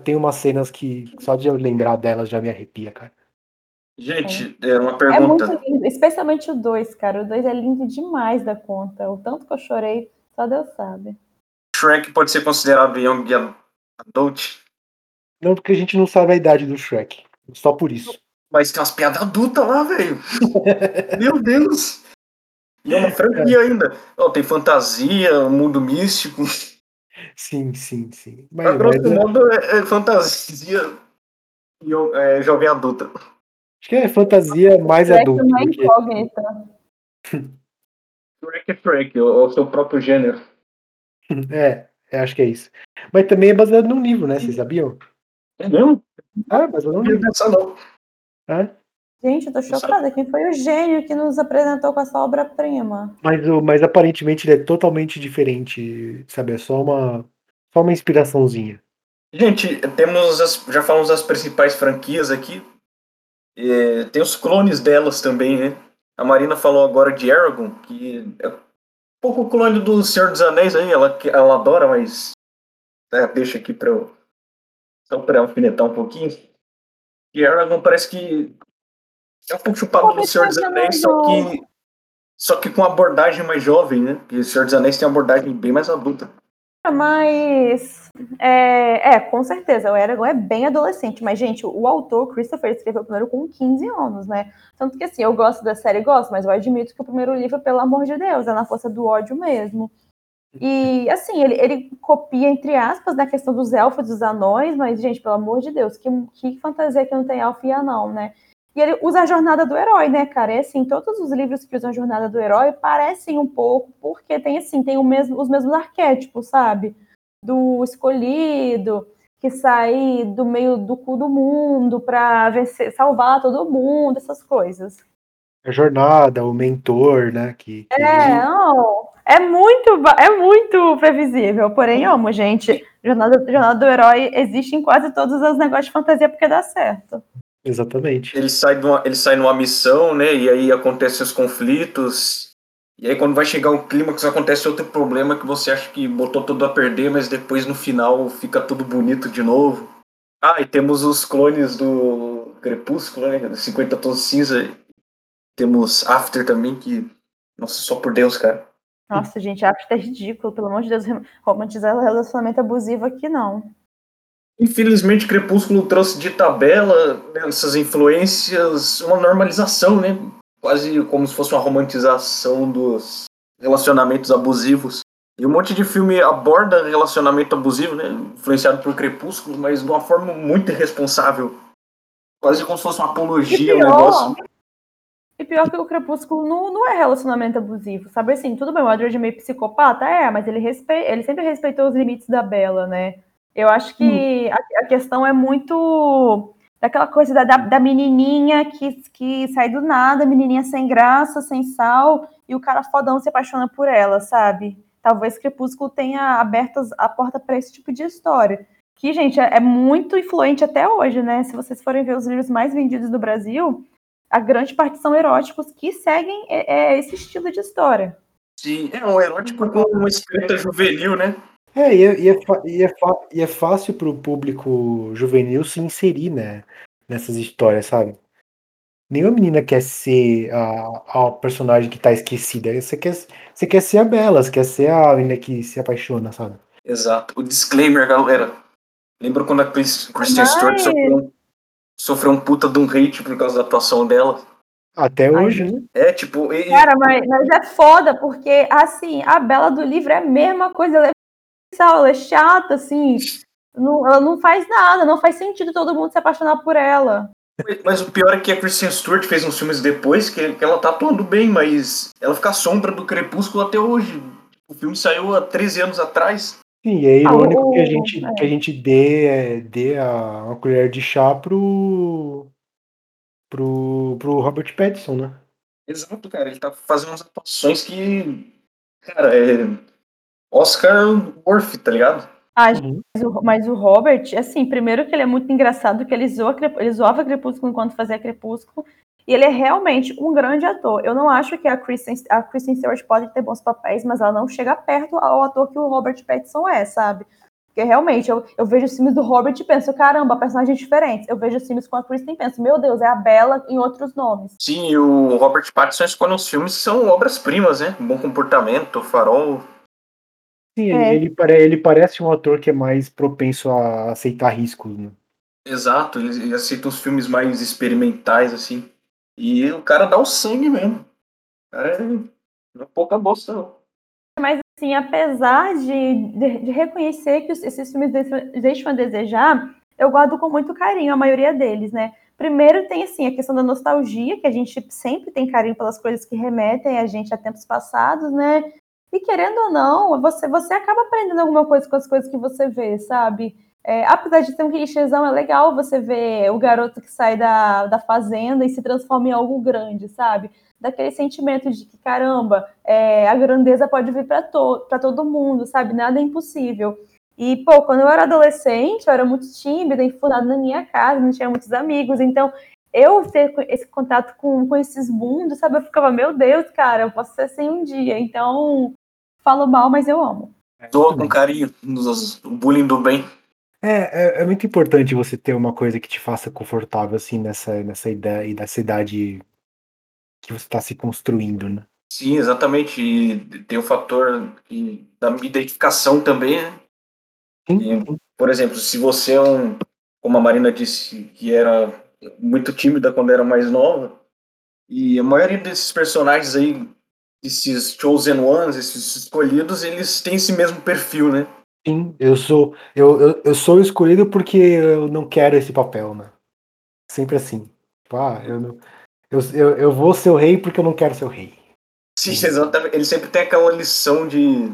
Tem umas cenas que só de eu lembrar delas já me arrepia, cara. Gente, é uma pergunta. É muito lindo, especialmente o 2, cara. O 2 é lindo demais da conta. O tanto que eu chorei, só Deus sabe. Shrek pode ser considerado Young Adult? Não, porque a gente não sabe a idade do Shrek. Só por isso. Mas tem umas piadas adultas lá, velho. Meu Deus. E é uma franquia ainda. Oh, tem fantasia, mundo místico. Sim, sim, sim. Mas, a grosso modo é fantasia e jovem adulta. Acho que é fantasia mais adulta. Shrek é uma incógnita. Shrek é Shrek, é o seu próprio gênero. É, acho que é isso. Mas também é baseado num livro, né? Vocês sabiam? É mesmo? Ah, baseado num livro. Não. Hã? Gente, eu tô chocada. Quem foi o gênio que nos apresentou com essa obra-prima? Mas aparentemente ele é totalmente diferente, sabe? É só uma inspiraçãozinha. Gente, já falamos as principais franquias aqui. É, tem os clones delas também, né? A Marina falou agora de Aragorn, que é um pouco o clone do Senhor dos Anéis aí. Ela adora, mas deixa aqui pra eu só pra alfinetar um pouquinho. E Aragorn parece que é um pouco chupado do Senhor dos Anéis, só que com uma abordagem mais jovem, né? Porque o Senhor dos Anéis tem uma abordagem bem mais adulta. Mas, com certeza, o Aragorn é bem adolescente, mas, gente, o autor, Christopher, escreveu o primeiro com 15 anos, né? Tanto que, assim, eu gosto da série, mas eu admito que o primeiro livro, pelo amor de Deus, é na força do ódio mesmo. E, assim, ele copia, entre aspas, na questão dos elfos, dos anões, mas, gente, pelo amor de Deus, que fantasia que não tem elfo e anão, né? E ele usa a jornada do herói, né, cara? É assim, todos os livros que usam a jornada do herói parecem um pouco, porque tem os mesmos arquétipos, sabe? Do escolhido, que sai do meio do cu do mundo pra vencer, salvar todo mundo, essas coisas. A jornada, o mentor, né? É muito previsível, porém amo, gente. Jornada do herói existe em quase todos os negócios de fantasia porque dá certo. Exatamente. Ele sai numa missão, né? E aí acontecem os conflitos. E aí quando vai chegar um clímax, acontece outro problema que você acha que botou tudo a perder, mas depois no final fica tudo bonito de novo. Ah, e temos os clones do Crepúsculo, né? 50 Tons de Cinza. Temos After também, que... Nossa, só por Deus, cara. Nossa, gente, After é ridículo. Pelo amor de Deus, romantizar o relacionamento abusivo aqui, não. Infelizmente, Crepúsculo trouxe de tabela, né, essas influências, uma normalização, né? Quase como se fosse uma romantização dos relacionamentos abusivos. E um monte de filme aborda relacionamento abusivo, né? Influenciado por Crepúsculo, mas de uma forma muito irresponsável. Quase como se fosse uma apologia ao negócio. E pior que o Crepúsculo não é relacionamento abusivo, sabe? Assim, tudo bem, o Edward é meio psicopata, mas ele sempre respeitou os limites da Bella, né? Eu acho que a questão é muito daquela coisa da menininha que sai do nada, menininha sem graça, sem sal, e o cara fodão se apaixona por ela, sabe? Talvez Crepúsculo tenha aberto a porta para esse tipo de história. Que, gente, é muito influente até hoje, né? Se vocês forem ver os livros mais vendidos do Brasil, a grande parte são eróticos que seguem esse estilo de história. Sim, é um erótico com uma escrita juvenil, né? É fácil pro público juvenil se inserir, né, nessas histórias, sabe? Nenhuma menina quer ser a personagem que tá esquecida. Você quer ser a Bella, você quer ser a menina que se apaixona, sabe? Exato. O disclaimer, galera. Lembra quando a Christian Stewart sofreu um puta de um hate por causa da atuação dela? Até hoje, né? É, tipo... Cara, mas é foda, porque, assim, a Bella do livro é a mesma coisa, ela é chata, assim, ela não faz nada, não faz sentido todo mundo se apaixonar por ela. Mas o pior é que a Kristen Stewart fez uns filmes depois que ela tá atuando bem, mas ela fica à sombra do Crepúsculo até hoje. O filme saiu há 13 anos atrás. Sim, é irônico que a gente dê uma colher de chá pro Robert Pattinson, né? Exato, cara, ele tá fazendo umas atuações que, cara, Oscar Worth, tá ligado? Mas o Robert, assim, primeiro que ele é muito engraçado, que ele zoava Crepúsculo enquanto fazia Crepúsculo, e ele é realmente um grande ator. Eu não acho que a Kristen Stewart pode ter bons papéis, mas ela não chega perto ao ator que o Robert Pattinson é, sabe? Porque realmente, eu vejo os filmes do Robert e penso, caramba, personagens diferentes. Eu vejo os filmes com a Kristen e penso, meu Deus, é a Bella em outros nomes. Sim, o Robert Pattinson escolhe uns filmes que são obras-primas, né? Bom Comportamento, Farol... Sim, ele parece um ator que é mais propenso a aceitar riscos, né? Exato, ele aceita uns filmes mais experimentais, assim. E o cara dá o sangue mesmo. O cara não é pouca bosta, não. Mas, assim, apesar de reconhecer que esses filmes deixam a desejar, eu guardo com muito carinho a maioria deles, né? Primeiro tem, assim, a questão da nostalgia, que a gente sempre tem carinho pelas coisas que remetem a gente a tempos passados, né? E querendo ou não, você acaba aprendendo alguma coisa com as coisas que você vê, sabe? É, apesar de ter um clichêzão, é legal você ver o garoto que sai da fazenda e se transforma em algo grande, sabe? Daquele sentimento de que, caramba, a grandeza pode vir para todo mundo, sabe? Nada é impossível. E, pô, quando eu era adolescente, eu era muito tímida, enfurnada na minha casa, não tinha muitos amigos, então eu ter esse contato com esses mundos, sabe? Eu ficava, meu Deus, cara, eu posso ser assim um dia, então falo mal, mas eu amo. Tô com carinho, o bullying do bem. É muito importante você ter uma coisa que te faça confortável, assim, nessa ideia e nessa idade que você está se construindo, né? Sim, exatamente. E tem o fator da identificação também, né? E, por exemplo, se você é como a Marina disse, que era muito tímida quando era mais nova, e a maioria desses personagens aí, esses chosen ones, esses escolhidos, eles têm esse mesmo perfil, né? Sim, eu sou escolhido porque eu não quero esse papel, né? Sempre assim. Tipo, eu vou ser o rei porque eu não quero ser o rei. Sim, exatamente. Ele sempre tem aquela lição de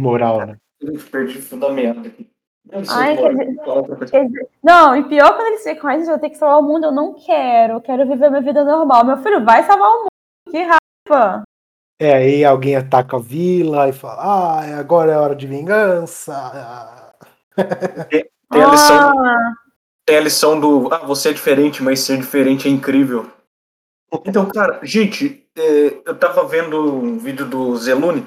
moral, né? Eu perdi o fundamento aqui. Não, e pior quando eles ficam, a gente vai ter que salvar o mundo, eu não quero, eu quero viver minha vida normal. Meu filho, vai salvar o mundo, que raiva! É, aí alguém ataca a vila e fala, agora é hora de vingança. Tem a lição do, você é diferente, mas ser diferente é incrível. Então, cara, gente, eu tava vendo um vídeo do Zeluni,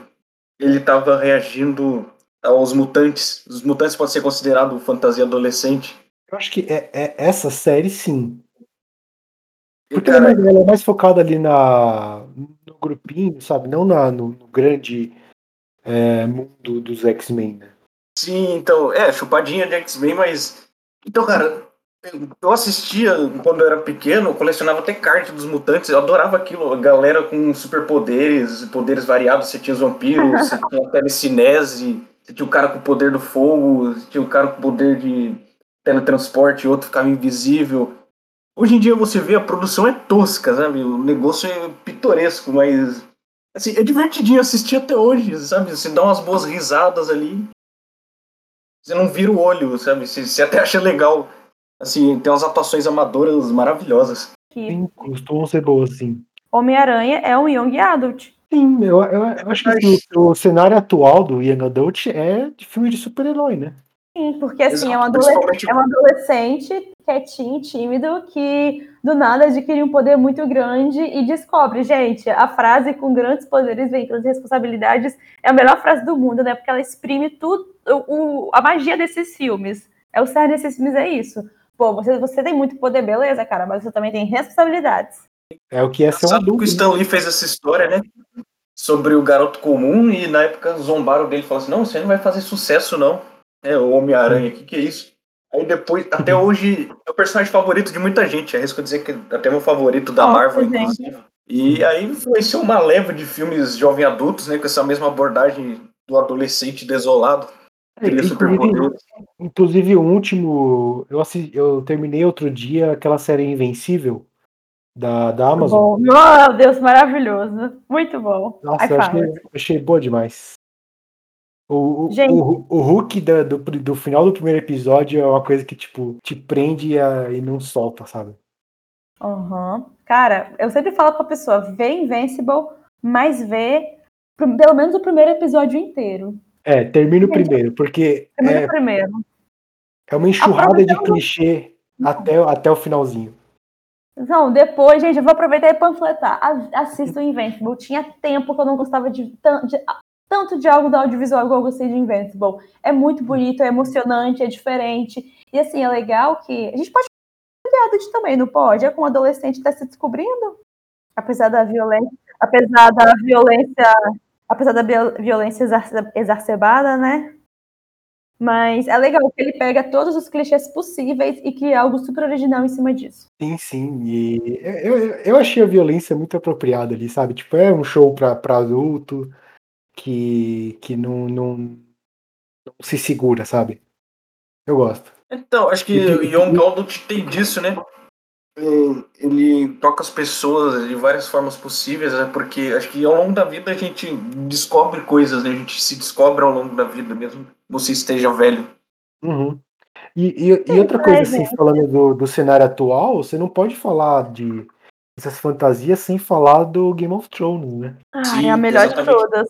ele tava reagindo aos Mutantes. Os Mutantes podem ser considerados fantasia adolescente. Eu acho que é essa série, sim. Porque ela é mais focada ali no grupinho, sabe? Não no grande mundo dos X-Men, né? Sim, então, chupadinha de X-Men, mas... Então, cara, eu assistia quando eu era pequeno, eu colecionava até cartas dos Mutantes, eu adorava aquilo, a galera com superpoderes, poderes variados, você tinha os vampiros, você tinha a telecinese, você tinha o cara com o poder do fogo, você tinha o cara com o poder de teletransporte, outro ficava invisível... Hoje em dia você vê, a produção é tosca, sabe? O negócio é pitoresco, mas... Assim, é divertidinho assistir até hoje, sabe? Você dá umas boas risadas ali. Você não vira o olho, sabe? Você até acha legal. Assim, tem umas atuações amadoras maravilhosas. Sim, costumam ser boas, sim. Homem-Aranha é um Young Adult. Sim, eu acho que o cenário atual do Young Adult é de filme de super-herói, né? Sim, porque assim, é um adolescente quietinho, tímido, que do nada adquire um poder muito grande e descobre, gente, a frase com grandes poderes vem grandes responsabilidades é a melhor frase do mundo, né? Porque ela exprime tudo, a magia desses filmes. É o cerne desses filmes, é isso. Pô, você tem muito poder, beleza, cara, mas você também tem responsabilidades. É o que é ser um adulto. O Stan Lee fez essa história, né? Sobre o garoto comum, e na época zombaram dele e falaram assim, não, você não vai fazer sucesso, não. É, o Homem-Aranha, que é isso? Aí depois, até hoje, é o personagem favorito de muita gente. Arrisco dizer que até meu favorito da Marvel, inclusive. E aí influenciou uma leva de filmes jovem adultos, né? Com essa mesma abordagem do adolescente desolado. Ele é super poderoso. Inclusive, o último... Eu terminei outro dia aquela série Invencível da Amazon. Meu Deus, maravilhoso. Muito bom. Nossa, eu achei boa demais. O Hulk do final do primeiro episódio é uma coisa que, tipo, te prende e não solta, sabe? Uhum. Cara, eu sempre falo pra pessoa, vê Invincible, mas vê pelo menos o primeiro episódio inteiro. É, termina o primeiro, porque... É uma enxurrada de clichê até o finalzinho. Não, depois, gente, eu vou aproveitar e panfletar. Assista o Invincible. Tinha tempo que eu não gostava tanto de algo do audiovisual igual eu gostei de Invincible. É muito bonito, é emocionante, é diferente. E assim, é legal que... A gente pode falar de também, não pode? É como um adolescente está se descobrindo. Apesar da violência exacerbada, né? Mas é legal que ele pega todos os clichês possíveis e cria algo super original em cima disso. Sim. E eu achei a violência muito apropriada ali, sabe? Tipo, é um show pra adulto que não se segura, sabe? Eu gosto. Então, acho que o Young Adult tem disso, né? Ele toca as pessoas de várias formas possíveis, né? Porque acho que ao longo da vida a gente descobre coisas, né? A gente se descobre ao longo da vida, mesmo que você esteja velho. Uhum. E outra coisa, assim, falando do cenário atual, você não pode falar de essas fantasias sem falar do Game of Thrones, né? Ah, sim, é a melhor de todas.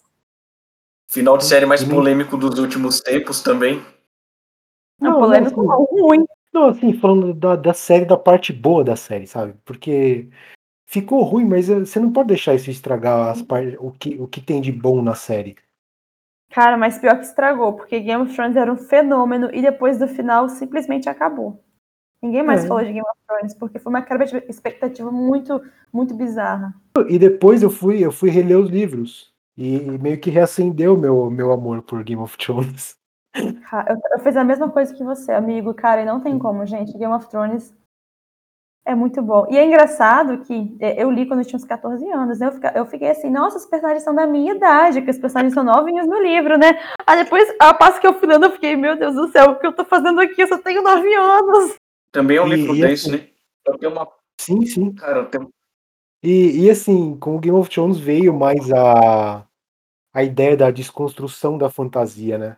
Final de série mais polêmico dos últimos tempos também. Não, polêmico não, ruim. Não, assim, falando da série, da parte boa da série, sabe? Porque ficou ruim, mas você não pode deixar isso estragar o que tem de bom na série. Cara, mas pior que estragou, porque Game of Thrones era um fenômeno e depois do final simplesmente acabou. Ninguém mais falou de Game of Thrones, porque foi uma expectativa muito, muito bizarra. E depois eu fui reler os livros e meio que reacendeu meu amor por Game of Thrones. Eu fiz a mesma coisa que você, amigo, cara, e não tem como, gente, Game of Thrones é muito bom. E é engraçado que eu li quando eu tinha uns 14 anos, né? Eu fiquei assim, nossa, os personagens são da minha idade, que os personagens são novinhos no livro, né? Aí depois, ao passo que eu fui lendo, eu fiquei, meu Deus do céu, o que eu tô fazendo aqui? Eu só tenho 9 anos. Também é um livro desse, né? Eu tenho uma... Sim. Cara, eu tenho... E assim, com o Game of Thrones veio mais a ideia da desconstrução da fantasia, né?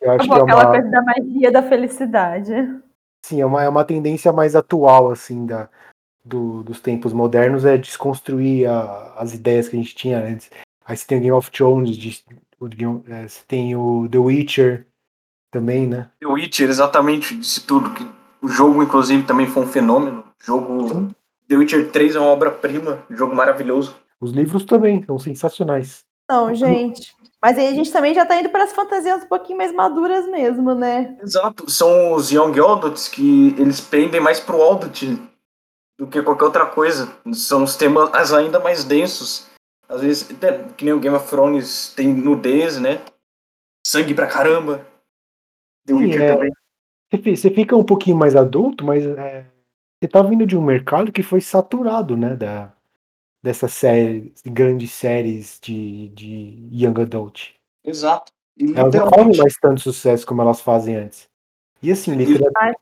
Eu acho que aquela coisa da magia da felicidade. Sim, é uma tendência mais atual, assim, dos tempos modernos, é desconstruir as ideias que a gente tinha antes. Aí você tem o Game of Thrones, você tem o The Witcher também, né? The Witcher, exatamente, disse tudo. Que o jogo, inclusive, também foi um fenômeno. Sim. The Witcher 3 é uma obra-prima, um jogo maravilhoso. Os livros também, são sensacionais. Não, gente... Mas aí a gente também já tá indo para as fantasias um pouquinho mais maduras mesmo, né? Exato. São os Young Adults que eles pendem mais pro adult do que qualquer outra coisa. São os temas ainda mais densos. Às vezes, até, que nem o Game of Thrones tem nudez, né? Sangue pra caramba. The Witcher também. Você fica um pouquinho mais adulto, mas você tá vindo de um mercado que foi saturado, né? Dessas séries, grandes séries de Young Adult. Exato. E elas não fazem mais tanto sucesso como elas fazem antes. E assim, literalmente...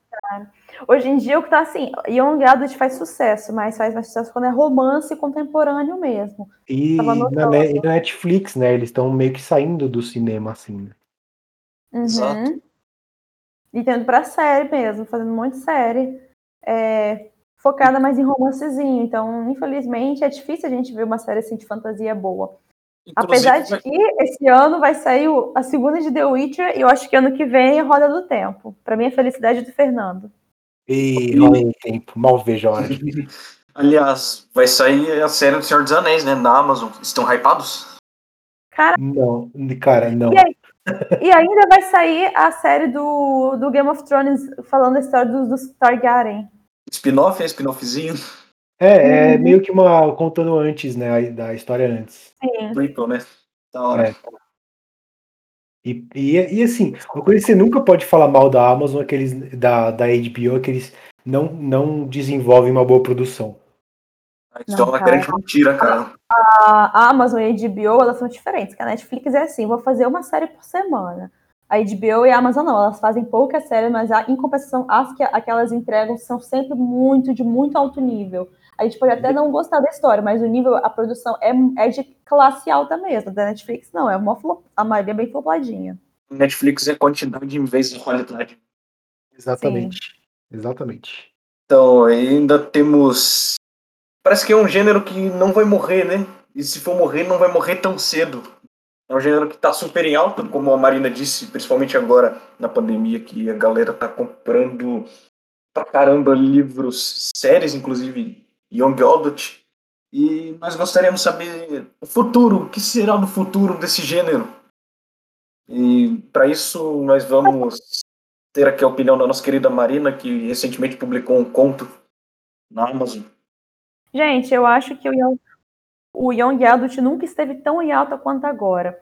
Hoje em dia, o que tá assim, Young Adult faz sucesso, mas faz mais sucesso quando é romance contemporâneo mesmo. E na Netflix, né, eles estão meio que saindo do cinema, assim. Uhum. Exato. E tendo pra série mesmo, fazendo um monte de série. Focada mais em romancezinho, então infelizmente é difícil a gente ver uma série assim de fantasia boa. Inclusive, apesar de que esse ano vai sair a segunda de The Witcher e eu acho que ano que vem é Roda do Tempo. Pra mim é Felicidade do Fernando. E Roda do Tempo, mal vejo a hora. Aliás, vai sair a série do Senhor dos Anéis, né, na Amazon. Estão hypados? Cara, não, cara, não. E ainda vai sair a série do Game of Thrones falando a história dos Targaryen. Spin-off, spin-offzinho. É meio que uma contando antes, né, da história antes. Sim. Prequel, né? Da hora. E assim, uma coisa que você nunca pode falar mal da Amazon, aqueles da HBO, é que eles não desenvolvem uma boa produção. Isso é uma grande mentira, cara. A Amazon e a HBO, elas são diferentes, que a Netflix é assim, vou fazer uma série por semana. A HBO e a Amazon não, elas fazem poucas séries, mas em compensação, as que elas entregam são sempre de muito alto nível. A gente pode até não gostar da história, mas o nível, a produção é de classe alta mesmo. Da Netflix não, a maioria é bem flopadinha. Netflix é quantidade em vez de qualidade. Exatamente. Sim. Exatamente. Então, ainda temos... Parece que é um gênero que não vai morrer, né? E se for morrer, não vai morrer tão cedo. É um gênero que está super em alta, como a Marina disse, principalmente agora na pandemia, que a galera tá comprando pra caramba livros, séries, inclusive Young Adult. E nós gostaríamos de saber o futuro, o que será do futuro desse gênero. E para isso nós vamos ter aqui a opinião da nossa querida Marina, que recentemente publicou um conto na Amazon. Gente, eu acho que o Young Adult nunca esteve tão em alta quanto agora.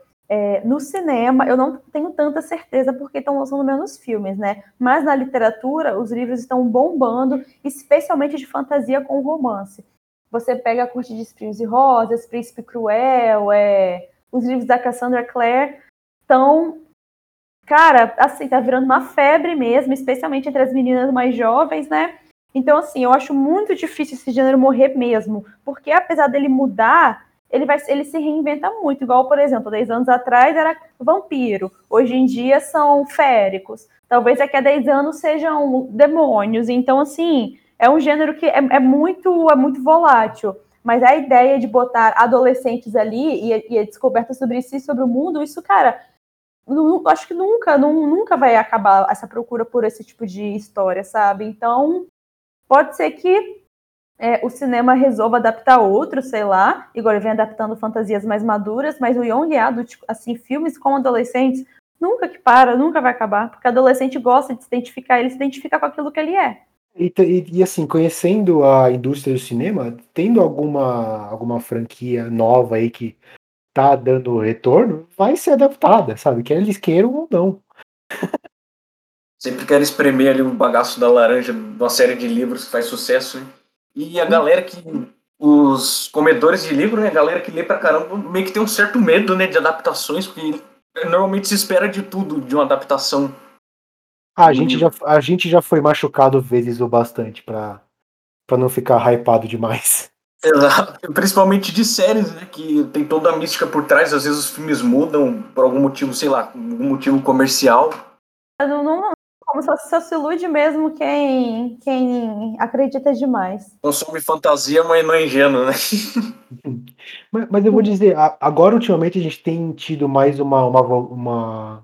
No cinema, eu não tenho tanta certeza porque estão lançando menos filmes, né? Mas na literatura, os livros estão bombando, especialmente de fantasia com romance. Você pega A Corte de Espinhos e Rosas, Príncipe Cruel, os livros da Cassandra Clare estão... Cara, assim, tá virando uma febre mesmo, especialmente entre as meninas mais jovens, né? Então, assim, eu acho muito difícil esse gênero morrer mesmo, porque apesar dele mudar... Ele se reinventa muito, igual, por exemplo, 10 anos atrás era vampiro, hoje em dia são féricos, talvez daqui a 10 anos sejam demônios, então, assim, é um gênero que é muito volátil, mas a ideia de botar adolescentes ali e a descoberta sobre si, sobre o mundo, isso, cara, acho que nunca vai acabar essa procura por esse tipo de história, sabe? Então, pode ser que o cinema resolva adaptar outro, sei lá, igual ele vem adaptando fantasias mais maduras, mas o Young Adult, assim, filmes com adolescentes, nunca vai acabar, porque adolescente gosta de se identificar, ele se identifica com aquilo que ele é. E assim, conhecendo a indústria do cinema, tendo alguma franquia nova aí que tá dando retorno, vai ser adaptada, sabe, quer eles queiram ou não. Sempre querem espremer ali um bagaço da laranja, uma série de livros que faz sucesso, hein? E a galera que... Os comedores de livro, né? A galera que lê pra caramba meio que tem um certo medo, né? De adaptações, porque normalmente se espera de tudo, de uma adaptação. A gente já foi machucado vezes o bastante pra não ficar hypado demais. Exato. Principalmente de séries, né? Que tem toda a mística por trás. Às vezes os filmes mudam por algum motivo, sei lá, algum motivo comercial. Só se ilude mesmo quem acredita demais. Consome fantasia, mas não é ingênuo, né? mas eu vou dizer, agora ultimamente a gente tem tido mais uma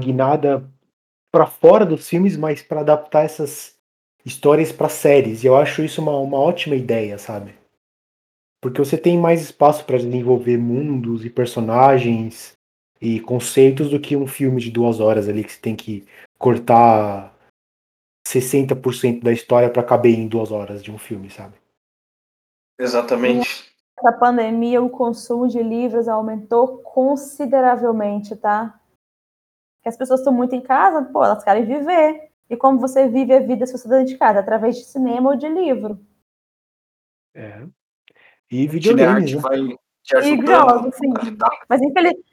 guinada para fora dos filmes, mas para adaptar essas histórias para séries. E eu acho isso uma ótima ideia, sabe? Porque você tem mais espaço para desenvolver mundos e personagens e conceitos do que um filme de 2 horas ali que você tem que cortar 60% da história para caber em 2 horas de um filme, sabe? Exatamente. Na pandemia, o consumo de livros aumentou consideravelmente, tá? Porque as pessoas estão muito em casa, pô, elas querem viver. E como você vive a vida se você dentro de casa? Através de cinema ou de livro. E videogames, né? Vai... E grosso, sim.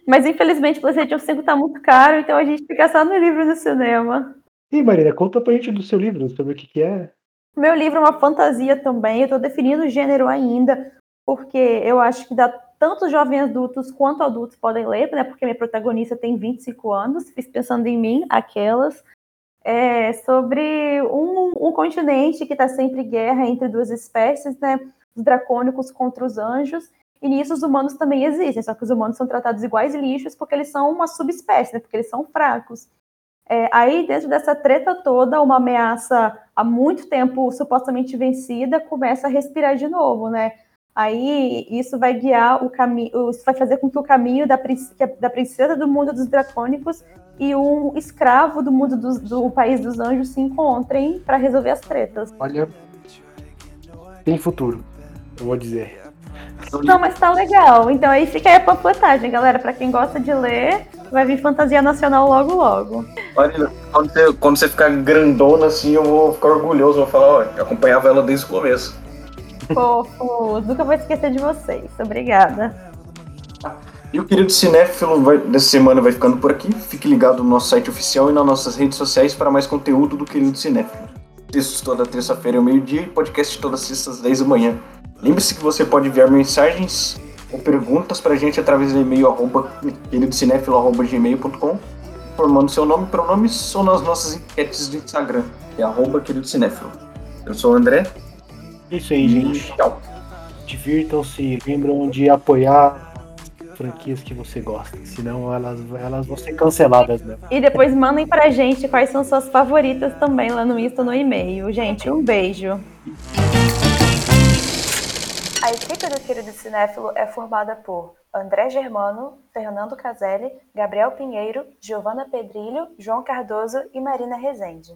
Mas infelizmente o PlayStation 5 tá muito caro, então a gente fica só no livro do cinema. E Marina, conta pra gente do seu livro, sobre o que é. Meu livro é uma fantasia também, eu tô definindo o gênero ainda, porque eu acho que dá tanto jovens adultos quanto adultos podem ler, né? Porque minha protagonista tem 25 anos, fiz pensando em mim, aquelas. Sobre um continente que tá sempre em guerra entre duas espécies, né? Os dracônicos contra os anjos. E nisso os humanos também existem, só que os humanos são tratados iguais lixos porque eles são uma subespécie, né? Porque eles são fracos. Aí, dentro dessa treta toda, uma ameaça há muito tempo supostamente vencida começa a respirar de novo, né? Aí, isso vai guiar o caminho, isso vai fazer com que o caminho da princesa do mundo dos dracônicos e um escravo do mundo do país dos anjos se encontrem para resolver as tretas. Olha, tem futuro, eu vou dizer. Não, mas tá legal. Então aí fica aí a panfletagem, galera. Pra quem gosta de ler, vai vir fantasia nacional logo, logo. Olha, quando você ficar grandona assim, eu vou ficar orgulhoso. Vou falar, ó, eu acompanhava ela desde o começo. Fofo, nunca vou esquecer de vocês. Obrigada. E o querido Cinéfilo dessa semana vai ficando por aqui. Fique ligado no nosso site oficial e nas nossas redes sociais para mais conteúdo do querido Cinéfilo. Textos toda terça-feira ao meio-dia e podcast todas as sextas às 10 da manhã. Lembre-se que você pode enviar mensagens ou perguntas para a gente através do e-mail queridocinéfilo@gmail.com, formando seu nome e pronomes ou nas nossas enquetes do Instagram, que é @queridocinéfilo. Eu sou o André. Isso aí, gente. Tchau. Divirtam-se, lembram de apoiar franquias que você gosta, senão elas vão ser canceladas, né? E depois mandem pra gente quais são suas favoritas também lá no Insta, no e-mail. Gente, um beijo. A equipe do Querido Cinéfilo é formada por André Germano, Fernando Caselli, Gabriel Pinheiro, Giovana Pedrilho, João Cardoso e Marina Rezende.